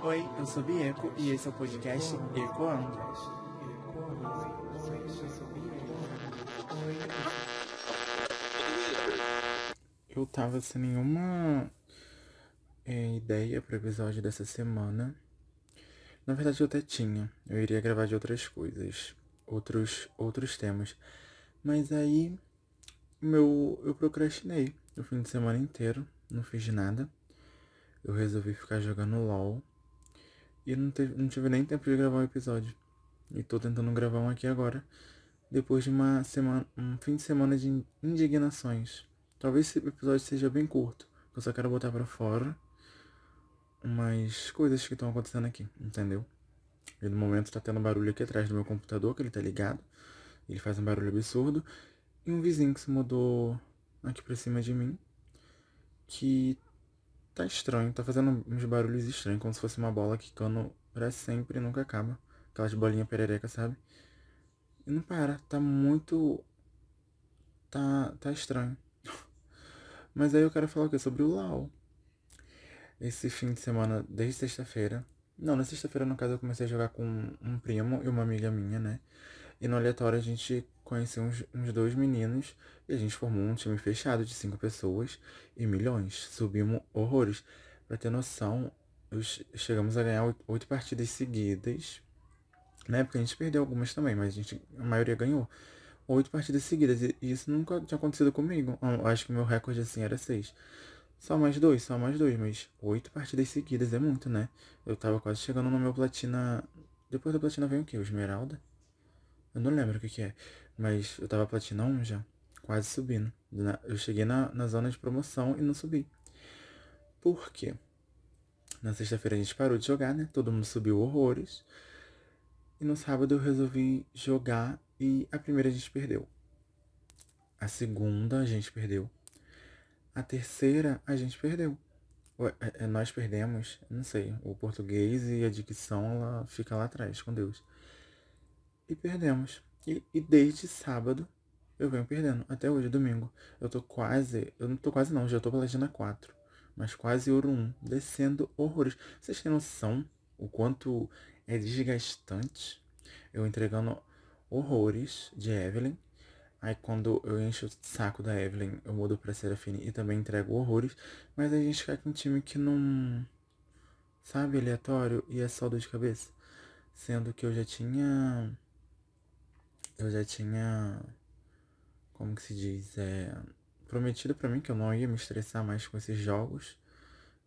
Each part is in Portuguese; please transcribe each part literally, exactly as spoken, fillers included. Oi, eu sou Beko e esse é o podcast Bekoando. Eu tava sem nenhuma é, ideia pro episódio dessa semana. Na verdade eu até tinha, eu iria gravar de outras coisas, outros, outros temas. Mas aí meu, eu procrastinei o fim de semana inteiro, não fiz nada. Eu resolvi ficar jogando LoL e não, teve, não tive nem tempo de gravar o episódio. E tô tentando gravar um aqui agora, depois de uma semana, um fim de semana de indignações. Talvez esse episódio seja bem curto, eu só quero botar pra fora umas coisas que estão acontecendo aqui, entendeu? E no momento tá tendo barulho aqui atrás do meu computador, que ele tá ligado. Ele faz um barulho absurdo. E um vizinho que se mudou aqui pra cima de mim, que... tá estranho, tá fazendo uns barulhos estranhos, como se fosse uma bola quicando pra sempre e nunca acaba. Aquelas bolinhas perereca, sabe? E não para, tá muito... Tá, tá estranho. Mas aí eu quero falar o quê? Sobre o LoL. Esse fim de semana, desde sexta-feira... Não, na sexta-feira, no caso, eu comecei a jogar com um primo e uma amiga minha, né? E no aleatório a gente conheceu uns, uns dois meninos e a gente formou um time fechado de cinco pessoas e milhões. Subimos horrores. Pra ter noção, chegamos a ganhar oito, oito partidas seguidas. Na época a gente perdeu algumas também, mas a, gente, a maioria ganhou. Oito partidas seguidas. E isso nunca tinha acontecido comigo. Eu acho que meu recorde assim era seis. Só mais dois, só mais dois, mas oito partidas seguidas é muito, né? Eu tava quase chegando no meu platina... Depois da platina vem o quê? O esmeralda? Eu não lembro o que que é, mas eu tava platina um já, quase subindo. Eu cheguei na, na zona de promoção e não subi. Por quê? Na sexta-feira a gente parou de jogar, né? Todo mundo subiu horrores. E no sábado eu resolvi jogar e a primeira a gente perdeu. A segunda a gente perdeu. A terceira a gente perdeu. Nós perdemos, não sei, o português e a dicção ela fica lá atrás com Deus. E perdemos. E, e desde sábado eu venho perdendo. Até hoje, domingo. Eu tô quase... Eu não tô quase não, já tô platina quatro. Mas quase ouro um. Descendo horrores. Vocês têm noção o quanto é desgastante? Eu entregando horrores de Evelyn. Aí quando eu encho o saco da Evelyn, eu mudo pra Serafini e também entrego horrores. Mas a gente cai com um time que não... Sabe, aleatório e é só dor de cabeça. Sendo que eu já tinha... Eu já tinha, como que se diz, é, prometido pra mim que eu não ia me estressar mais com esses jogos,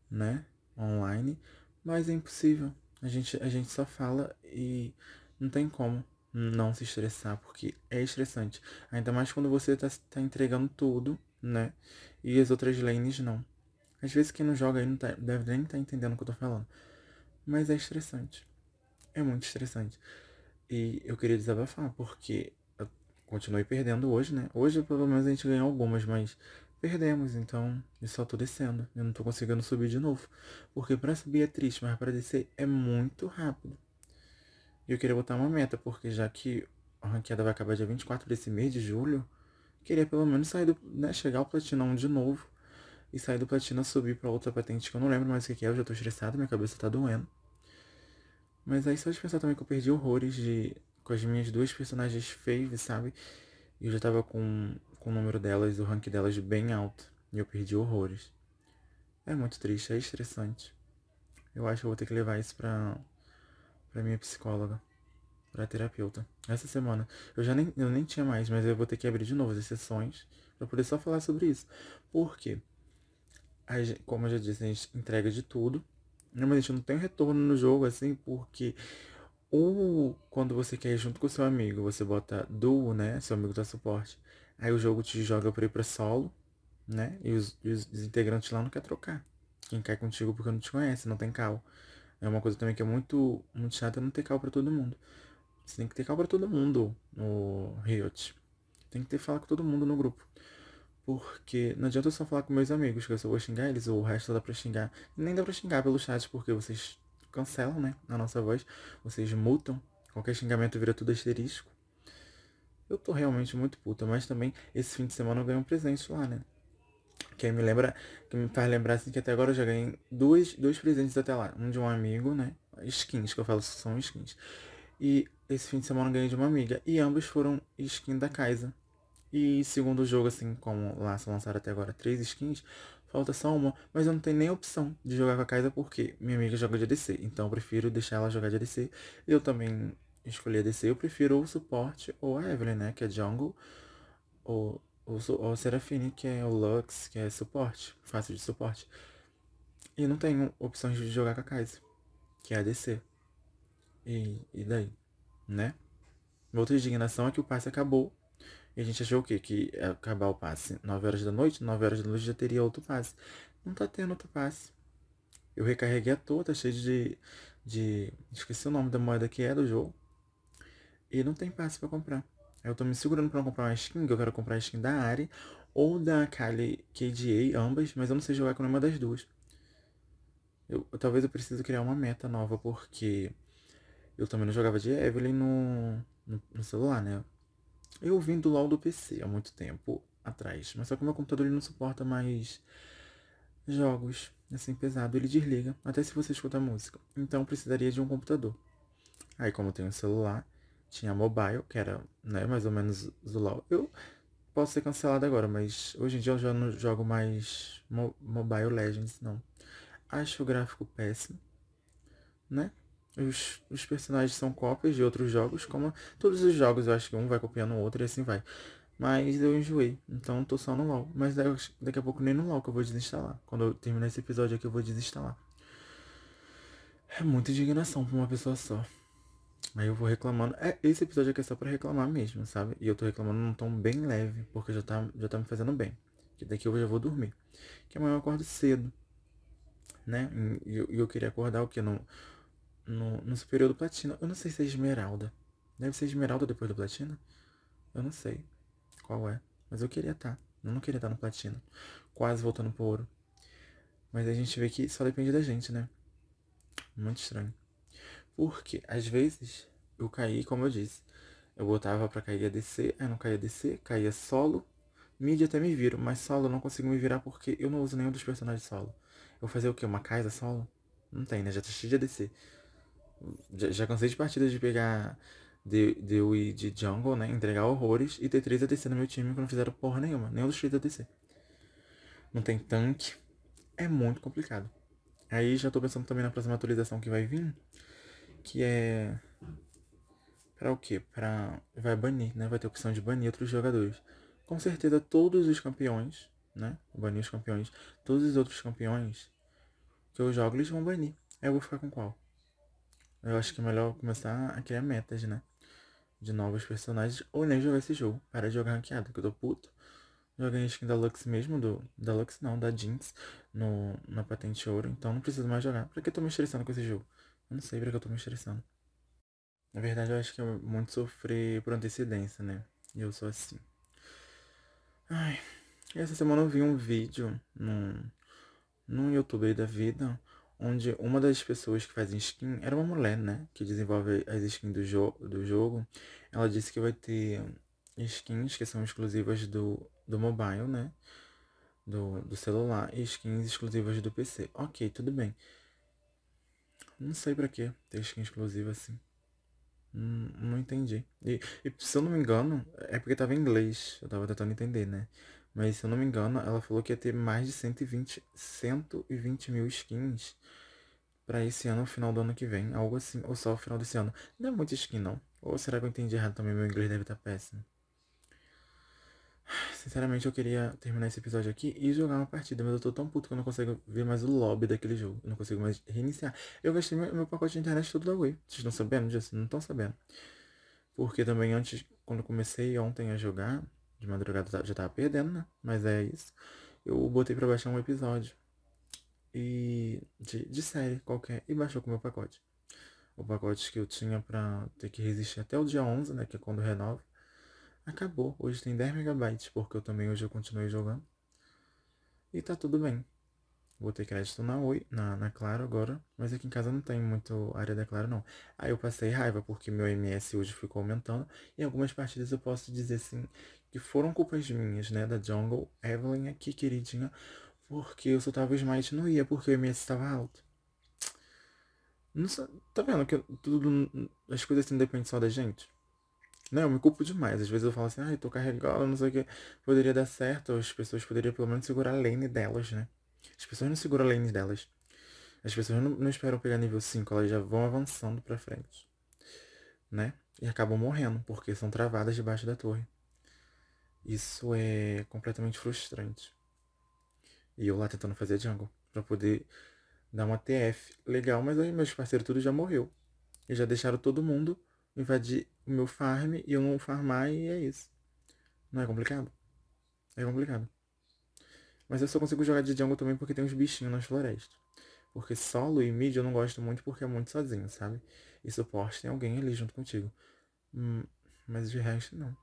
né, online. Mas é impossível, a gente, a gente só fala e não tem como não se estressar, porque é estressante. Ainda mais quando você tá, tá entregando tudo, né, e as outras lanes não. Às vezes quem não joga aí não tá, deve nem tá entendendo o que eu tô falando. Mas é estressante, é muito estressante. E eu queria desabafar, porque eu continuei perdendo hoje, né? Hoje, pelo menos, a gente ganhou algumas, mas perdemos. Então, eu só tô descendo. Eu não tô conseguindo subir de novo. Porque pra subir é triste, mas pra descer é muito rápido. E eu queria botar uma meta, porque já que a ranqueada vai acabar dia vinte e quatro desse mês de julho, queria pelo menos sair do, né, chegar ao platina um de novo. E sair do platina, subir pra outra patente, que eu não lembro mais o que é. Eu já tô estressado, minha cabeça tá doendo. Mas aí só de pensar também que eu perdi horrores de, com as minhas duas personagens fave, sabe? E eu já tava com, com o número delas, o rank delas bem alto. E eu perdi horrores. É muito triste, é estressante. Eu acho que eu vou ter que levar isso pra, pra minha psicóloga. Pra terapeuta. Essa semana. Eu já nem, eu nem tinha mais, mas eu vou ter que abrir de novo as sessões. Pra poder só falar sobre isso. Por quê? A gente, como eu já disse, a gente entrega de tudo. Não, mas a gente não tem retorno no jogo, assim, porque ou quando você quer ir junto com o seu amigo, você bota duo, né? Seu amigo dá suporte. Aí o jogo te joga pra ir pra solo, né? E os, e os integrantes lá não querem trocar. Quem cai contigo porque não te conhece, não tem cal. É uma coisa também que é muito, muito chata não ter cal pra todo mundo. Você tem que ter cal pra todo mundo no Riot. Tem que ter falar com todo mundo no grupo. Porque não adianta eu só falar com meus amigos, que eu só vou xingar eles, ou o resto dá pra xingar. Nem dá pra xingar pelo chat, porque vocês cancelam, né, a nossa voz. Vocês mutam. Qualquer xingamento vira tudo asterisco. Eu tô realmente muito puta, mas também esse fim de semana eu ganhei um presente lá, né? que me lembra, que me faz lembrar assim, que até agora eu já ganhei dois, dois presentes até lá. Um de um amigo, né? Skins, que eu falo são skins. E esse fim de semana eu ganhei de uma amiga. E ambos foram skin da Kai'Sa. E segundo o jogo, assim, como lá se lançaram até agora três skins, falta só uma. Mas eu não tenho nem opção de jogar com a Kai'Sa porque minha amiga joga de A D C. Então eu prefiro deixar ela jogar de A D C. Eu também escolhi A D C. Eu prefiro ou o suporte ou a Evelyn, né? Que é jungle. Ou, ou, ou o Serafini, que é o Lux, que é suporte. Fácil de suporte. E não tenho opções de jogar com a Kai'Sa, que é A D C. E, e daí, né? Outra indignação é que o passe acabou. E a gente achou o quê? Que ia acabar o passe nove horas da noite, nove horas da noite já teria outro passe. Não tá tendo outro passe. Eu recarreguei a toa, tá cheio de, de... esqueci o nome da moeda que é do jogo. E não tem passe pra comprar. Eu tô me segurando pra não comprar uma skin, que eu quero comprar a skin da Ari ou da Kali K D A, ambas, mas eu não sei jogar com nenhuma das duas. Eu, eu, talvez eu precise criar uma meta nova, porque eu também não jogava de Evelyn no, no, no celular, né? Eu vim do LoL do P C há muito tempo atrás, mas só que o meu computador ele não suporta mais jogos, assim, pesado, ele desliga, até se você escuta música. Então, eu precisaria de um computador. Aí, como eu tenho um celular, tinha mobile, que era, né, mais ou menos o LoL. Eu posso ser cancelado agora, mas hoje em dia eu já não jogo mais Mo Mobile Legends, não. Acho o gráfico péssimo, né? Os, os personagens são cópias de outros jogos, como todos os jogos, eu acho que um vai copiando o outro e assim vai. Mas eu enjoei, então tô só no LoL. Mas daqui a pouco nem no LoL que eu vou desinstalar. Quando eu terminar esse episódio aqui eu vou desinstalar. É muita indignação pra uma pessoa só. Aí eu vou reclamando. É, esse episódio aqui é só pra reclamar mesmo, sabe? E eu tô reclamando num tom bem leve, porque já tá, já tá me fazendo bem. Que daqui eu já vou dormir. Que amanhã eu acordo cedo, né? E eu, eu queria acordar o que? Não... No, no superior do platina. Eu não sei se é esmeralda. Deve ser esmeralda depois do platina? Eu não sei qual é. Mas eu queria estar. Eu não queria estar no platina. Quase voltando pro ouro. Mas a gente vê que só depende da gente, né? Muito estranho. Porque, às vezes, eu caí, como eu disse. Eu botava pra cair A D C. Aí não caía A D C. Caía solo. Mid até me viro. Mas solo eu não consigo me virar porque eu não uso nenhum dos personagens solo. Eu vou fazer o quê? Uma Kai'Sa solo? Não tem, né? Já tá cheio de A D C. Já, já cansei de partidas de pegar de, de Oi de jungle, né? Entregar horrores e ter três A D C no meu time que não fizeram porra nenhuma. Nenhum dos três A D C. Não tem tanque. É muito complicado. Aí já tô pensando também na próxima atualização que vai vir. Que é... Pra o quê? Pra... Vai banir, né? Vai ter a opção de banir outros jogadores. Com certeza todos os campeões, né? Banir os campeões. Todos os outros campeões que eu jogo, eles vão banir. Aí eu vou ficar com qual? Eu acho que é melhor começar a criar metas, né? De novos personagens. Ou nem jogar esse jogo. Para de jogar ranqueado, que eu tô puto. Joguei a skin da Lux mesmo. Do, da Lux não, da Jeans. No, na patente ouro. Então não preciso mais jogar. Pra que eu tô me estressando com esse jogo? Eu não sei pra que eu tô me estressando. Na verdade eu acho que eu muito sofri por antecedência, né? E eu sou assim. Ai. E essa semana eu vi um vídeo num, num YouTube aí da vida. Onde uma das pessoas que fazem skin, era uma mulher, né? Que desenvolve as skins do, jo do jogo. Ela disse que vai ter skins que são exclusivas do, do mobile, né? Do, do celular. E skins exclusivas do P C. Ok, tudo bem. Não sei pra que ter skin exclusiva assim. Não, não entendi. E, e se eu não me engano, é porque tava em inglês. Eu tava tentando entender, né? Mas se eu não me engano, ela falou que ia ter mais de cento e vinte mil skins pra esse ano, final do ano que vem. Algo assim, ou só o final desse ano. Não é muita skin, não. Ou será que eu entendi errado também? Meu inglês deve estar péssimo. Sinceramente, eu queria terminar esse episódio aqui e jogar uma partida. Mas eu tô tão puto que eu não consigo ver mais o lobby daquele jogo. Eu não consigo mais reiniciar. Eu gastei meu, meu pacote de internet todo da Oi. Vocês estão sabendo disso? Não estão sabendo. Porque também antes, quando eu comecei ontem a jogar... De madrugada já tava perdendo, né? Mas é isso. Eu botei pra baixar um episódio. E de, de série qualquer. E baixou com o meu pacote. O pacote que eu tinha pra ter que resistir até o dia onze, né? Que é quando renova. Acabou. Hoje tem dez megabytes. Porque eu também hoje eu continuei jogando. E tá tudo bem. Botei crédito na Oi, na, na Claro agora. Mas aqui em casa não tem muito área da Claro, não. Aí eu passei raiva porque meu M S hoje ficou aumentando. Em algumas partidas eu posso dizer assim... que foram culpas minhas, né, da jungle. Evelyn aqui, queridinha, porque o Sultava Smite não ia, porque o M S estava alto. Não, tá vendo que tudo, as coisas assim dependem só da gente? Não, eu me culpo demais. Às vezes eu falo assim, ai, ah, tô carregando, não sei o que. Poderia dar certo, as pessoas poderiam pelo menos segurar a lane delas, né? As pessoas não seguram a lane delas. As pessoas não, não esperam pegar nível cinco, elas já vão avançando pra frente, né? E acabam morrendo, porque são travadas debaixo da torre. Isso é completamente frustrante. E eu lá tentando fazer jungle, pra poder dar uma T F legal, mas aí meus parceiros tudo já morreu. E já deixaram todo mundo invadir o meu farm e eu não farmar, e é isso. Não é complicado? É complicado. Mas eu só consigo jogar de jungle também porque tem uns bichinhos nas florestas. Porque solo e mid eu não gosto muito porque é muito sozinho, sabe? E suporte tem alguém ali junto contigo. Hum, mas de resto, não.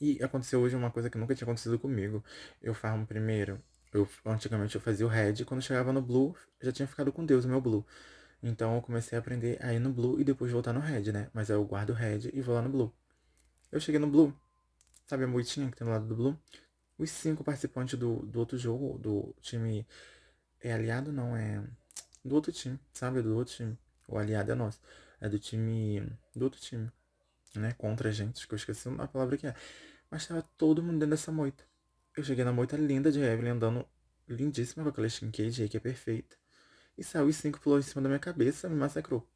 E aconteceu hoje uma coisa que nunca tinha acontecido comigo. Eu farmo primeiro. Eu, antigamente eu fazia o red, quando chegava no blue, já tinha ficado com Deus o meu blue. Então eu comecei a aprender a ir no blue e depois voltar no red, né? Mas aí eu guardo o red e vou lá no blue. Eu cheguei no blue, sabe a moitinha que tem do lado do blue? Os cinco participantes do, do outro jogo, do time... É aliado? Não, é do outro time, sabe? Do outro time. O aliado é nosso. É do time... Do outro time, né? Contra a gente, que eu esqueci a palavra que é. Mas tava todo mundo dentro dessa moita. Eu cheguei na moita linda de Evelyn, andando lindíssima com aquela skinkeade aí que é perfeita. E saiu os cinco, pulou em cima da minha cabeça e me massacrou.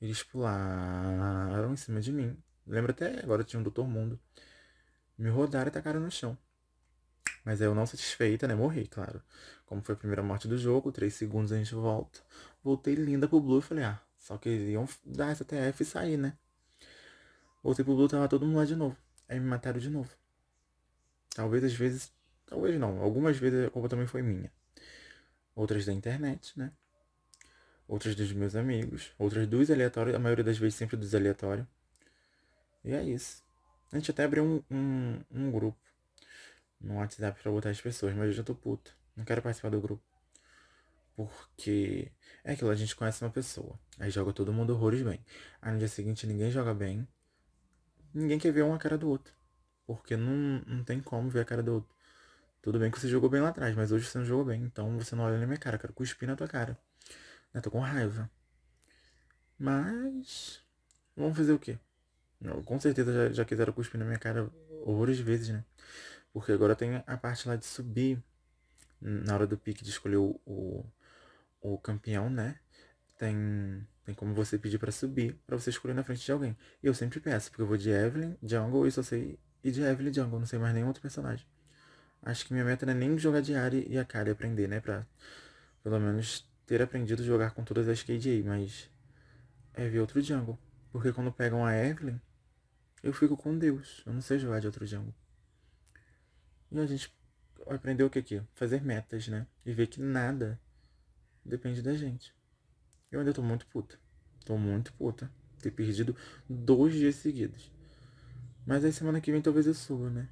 Eles pularam em cima de mim. Lembra até agora, tinha um doutor Mundo. Me rodaram e tacaram no chão. Mas aí eu não satisfeita, né? Morri, claro. Como foi a primeira morte do jogo, três segundos a gente volta. Voltei linda pro blue e falei, ah, só que iam dar essa T F e sair, né? Voltei pro blue, tava todo mundo lá de novo. Aí me mataram de novo. Talvez às vezes... Talvez não. Algumas vezes a culpa também foi minha. Outras da internet, né? Outras dos meus amigos. Outras dos aleatórios. A maioria das vezes sempre dos aleatórios. E é isso. A gente até abriu um, um, um grupo no WhatsApp pra botar as pessoas, mas eu já tô puto. Não quero participar do grupo. Porque é aquilo, a gente conhece uma pessoa. Aí joga todo mundo horrores bem. Aí no dia seguinte ninguém joga bem. Ninguém quer ver uma cara do outro. Porque não, não tem como ver a cara do outro. Tudo bem que você jogou bem lá atrás, mas hoje você não jogou bem. Então você não olha na minha cara, eu quero cuspir na tua cara. Eu tô com raiva. Mas... Vamos fazer o quê? Eu, com certeza já, já quiseram cuspir na minha cara horrores vezes, né? Porque agora tem a parte lá de subir, na hora do pique de escolher o, o, o campeão, né? Tem, tem como você pedir pra subir, pra você escolher na frente de alguém. E eu sempre peço, porque eu vou de Evelyn, jungle, e só sei... E de Evelyn jungle, não sei mais nenhum outro personagem. Acho que minha meta não é nem jogar de Ari e Akali aprender, né? Pra pelo menos ter aprendido a jogar com todas as K D A, mas... É ver outro jungle. Porque quando pegam a Evelyn, eu fico com Deus. Eu não sei jogar de outro jungle. E a gente aprendeu o que aqui? Fazer metas, né? E ver que nada depende da gente. Eu ainda tô muito puta. Tô muito puta. Ter perdido dois dias seguidos. Mas aí semana que vem talvez eu suba, né?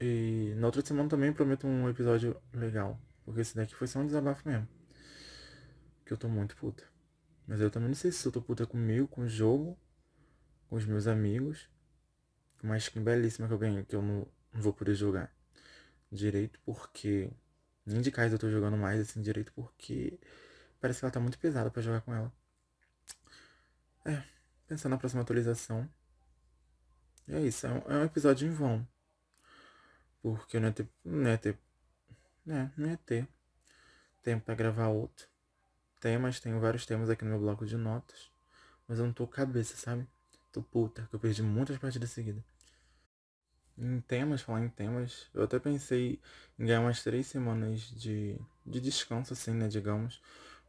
E na outra semana também prometo um episódio legal. Porque esse daqui foi só um desabafo mesmo. Que eu tô muito puta. Mas eu também não sei se eu tô puta comigo, com o jogo, com os meus amigos. Com uma skin belíssima que eu ganhei, que eu não... Não vou poder jogar direito porque... Nem de Kai'Sa eu tô jogando mais assim direito porque... Parece que ela tá muito pesada pra jogar com ela. É, pensando na próxima atualização. E é isso, é um, é um episódio em vão. Porque eu não ia ter... Não ia ter... É, não ia ter tempo pra gravar outro. Temas, tenho vários temas aqui no meu bloco de notas. Mas eu não tô cabeça, sabe? Tô puta, que eu perdi muitas partidas seguidas. Em temas, falar em temas, eu até pensei em ganhar umas três semanas de, de descanso, assim, né, digamos,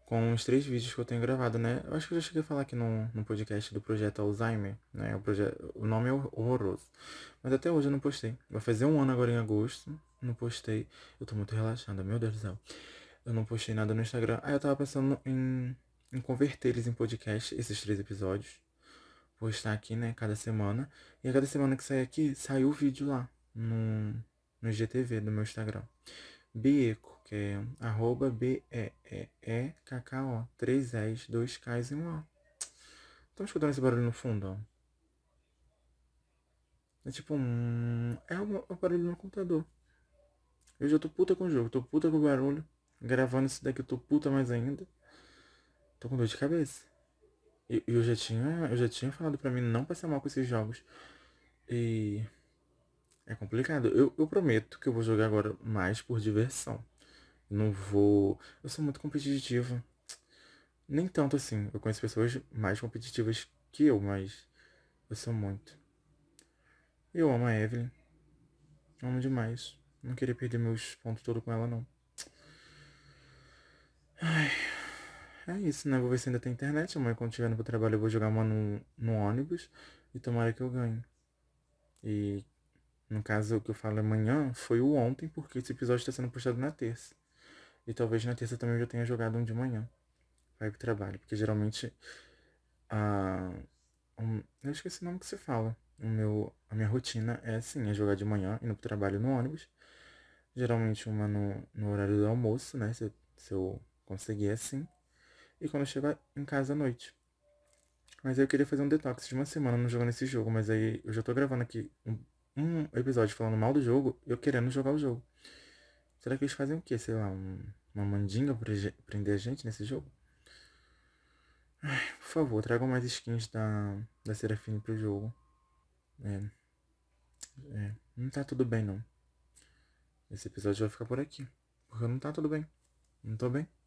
com os três vídeos que eu tenho gravado, né? Eu acho que eu já cheguei a falar aqui no, no podcast do Projeto Alzheimer, né? O, proje o nome é horroroso, mas até hoje eu não postei. Vai fazer um ano agora em agosto, não postei. Eu tô muito relaxada, meu Deus do céu. Eu não postei nada no Instagram. Aí eu tava pensando em, em converter eles em podcast, esses três episódios. Postar aqui, né, cada semana. E a cada semana que sair aqui, sai o vídeo lá no, no G T V do meu Instagram. Beko, que é arroba B E E K K O, três S, dois Ks e um O. Estão escutando esse barulho no fundo, ó? É tipo um... é um aparelho no computador. Eu já tô puta com o jogo, tô puta com o barulho. Gravando isso daqui eu tô puta mais ainda. Tô com dor de cabeça. E eu, eu já tinha eu já tinha falado pra mim não passar mal com esses jogos. E... é complicado. Eu, eu prometo que eu vou jogar agora mais por diversão. Não vou... eu sou muito competitiva. Nem tanto assim. Eu conheço pessoas mais competitivas que eu, mas... eu sou muito. Eu amo a Evelyn. Amo demais. Não queria perder meus pontos todos com ela, não. Ai... é isso, né? Vou ver se ainda tem internet. Amanhã, quando estiver no meu trabalho, eu vou jogar uma no, no ônibus. E tomara que eu ganhe. E, no caso, o que eu falo amanhã foi o ontem, porque esse episódio está sendo postado na terça. E talvez na terça também eu já tenha jogado um de manhã. Vai pro trabalho. Porque, geralmente, a... Um, eu esqueci o nome que se fala. O meu, a minha rotina é assim, é jogar de manhã, indo pro trabalho no ônibus. Geralmente, uma no, no horário do almoço, né? Se, se eu conseguir, assim. E quando eu chegar em casa à noite. Mas aí eu queria fazer um detox de uma semana não jogando esse jogo. Mas aí eu já tô gravando aqui um, um episódio falando mal do jogo. Eu querendo jogar o jogo. Será que eles fazem o quê? Sei lá, um, uma mandinga pra prender a gente nesse jogo? Ai, por favor, tragam mais skins da, da Serafini pro jogo. É, é, não tá tudo bem não. Esse episódio vai ficar por aqui. Porque não tá tudo bem. Não tô bem.